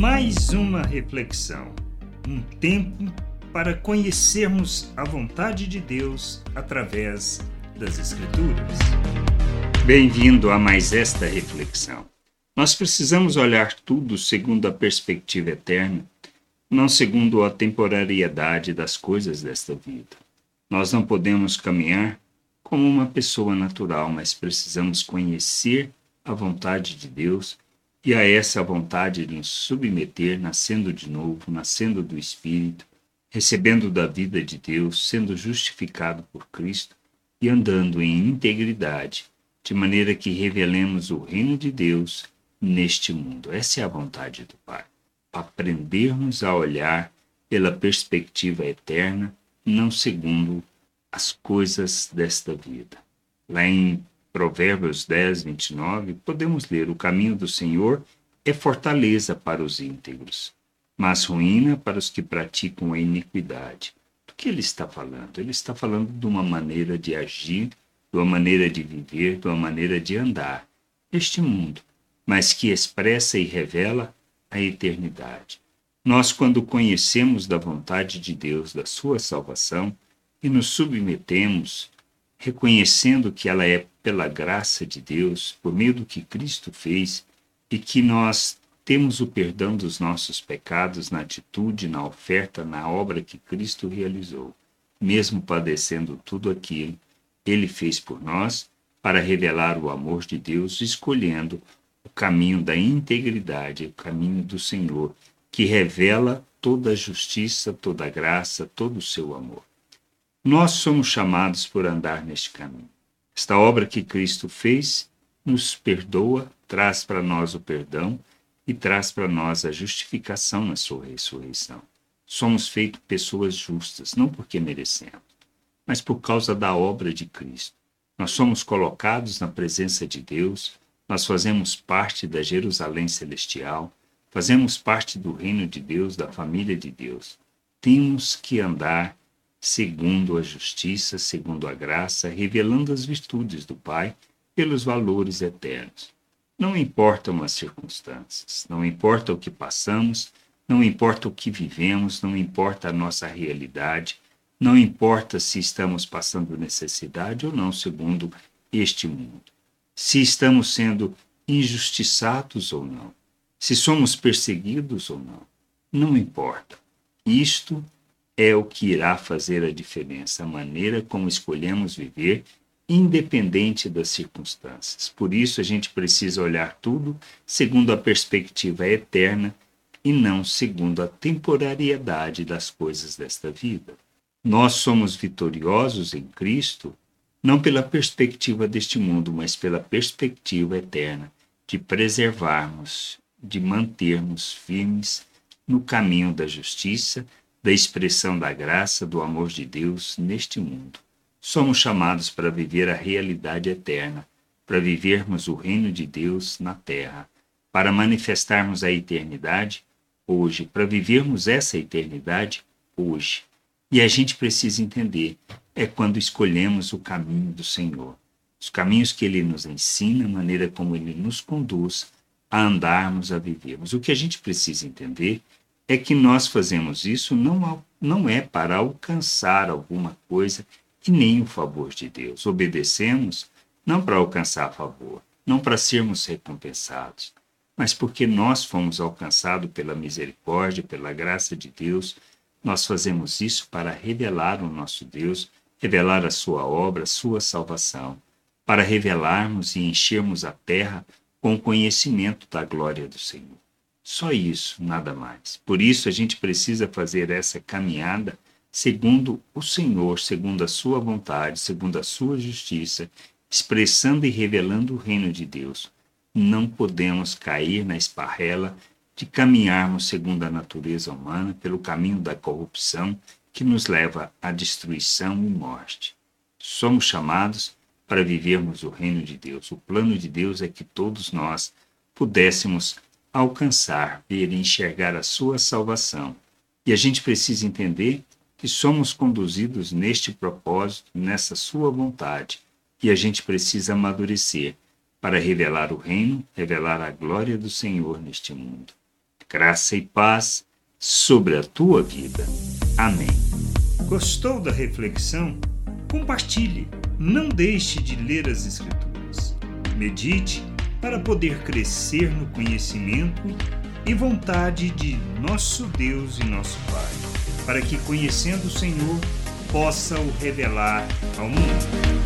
Mais uma reflexão, um tempo para conhecermos a vontade de Deus através das Escrituras. Bem-vindo a mais esta reflexão. Nós precisamos olhar tudo segundo a perspectiva eterna, não segundo a temporariedade das coisas desta vida. Nós não podemos caminhar como uma pessoa natural, mas precisamos conhecer a vontade de Deus e a essa vontade de nos submeter, nascendo de novo, nascendo do Espírito, recebendo da vida de Deus, sendo justificado por Cristo e andando em integridade, de maneira que revelemos o reino de Deus neste mundo. Essa é a vontade do Pai. Aprendermos a olhar pela perspectiva eterna, não segundo as coisas desta vida. Lá em Provérbios 10, 29, podemos ler: o caminho do Senhor é fortaleza para os íntegros, mas ruína para os que praticam a iniquidade. Do que ele está falando? Ele está falando de uma maneira de agir, de uma maneira de viver, de uma maneira de andar neste mundo, mas que expressa e revela a eternidade. Nós, quando conhecemos da vontade de Deus, da sua salvação, e nos submetemos, reconhecendo que ela é pela graça de Deus, por meio do que Cristo fez, e que nós temos o perdão dos nossos pecados na atitude, na oferta, na obra que Cristo realizou. Mesmo padecendo tudo aquilo, ele fez por nós para revelar o amor de Deus, escolhendo o caminho da integridade, o caminho do Senhor, que revela toda a justiça, toda a graça, todo o seu amor. Nós somos chamados por andar neste caminho. Esta obra que Cristo fez nos perdoa, traz para nós o perdão e traz para nós a justificação na sua ressurreição. Somos feitos pessoas justas, não porque merecemos, mas por causa da obra de Cristo. Nós somos colocados na presença de Deus, nós fazemos parte da Jerusalém Celestial, fazemos parte do reino de Deus, da família de Deus. Temos que andar segundo a justiça, segundo a graça, revelando as virtudes do Pai pelos valores eternos. Não importam as circunstâncias, não importa o que passamos, não importa o que vivemos, não importa a nossa realidade, não importa se estamos passando necessidade ou não, segundo este mundo. Se estamos sendo injustiçados ou não, se somos perseguidos ou não, não importa. Isto é o que irá fazer a diferença, a maneira como escolhemos viver, independente das circunstâncias. Por isso, a gente precisa olhar tudo segundo a perspectiva eterna e não segundo a temporariedade das coisas desta vida. Nós somos vitoriosos em Cristo, não pela perspectiva deste mundo, mas pela perspectiva eterna, de preservarmos, de mantermos firmes no caminho da justiça, da expressão da graça, do amor de Deus neste mundo. Somos chamados para viver a realidade eterna, para vivermos o reino de Deus na terra, para manifestarmos a eternidade hoje, para vivermos essa eternidade hoje. E a gente precisa entender, é quando escolhemos o caminho do Senhor, os caminhos que Ele nos ensina, a maneira como Ele nos conduz a andarmos, a vivermos. O que a gente precisa entender é que nós fazemos isso não é para alcançar alguma coisa e nem o favor de Deus. Obedecemos não para alcançar favor, não para sermos recompensados, mas porque nós fomos alcançados pela misericórdia, pela graça de Deus. Nós fazemos isso para revelar o nosso Deus, revelar a sua obra, a sua salvação, para revelarmos e enchermos a terra com o conhecimento da glória do Senhor. Só isso, nada mais. Por isso a gente precisa fazer essa caminhada segundo o Senhor, segundo a sua vontade, segundo a sua justiça, expressando e revelando o reino de Deus. Não podemos cair na esparrela de caminharmos segundo a natureza humana, pelo caminho da corrupção que nos leva à destruição e morte. Somos chamados para vivermos o reino de Deus. O plano de Deus é que todos nós pudéssemos alcançar, ver e enxergar a sua salvação. E a gente precisa entender que somos conduzidos neste propósito, nessa sua vontade, e a gente precisa amadurecer para revelar o reino, revelar a glória do Senhor neste mundo. graça e paz sobre a tua vida. Amém. Gostou da reflexão? Compartilhe. Não deixe de ler as Escrituras. Medite para poder crescer no conhecimento e vontade de nosso Deus e nosso Pai, para que, conhecendo o Senhor, possa o revelar ao mundo.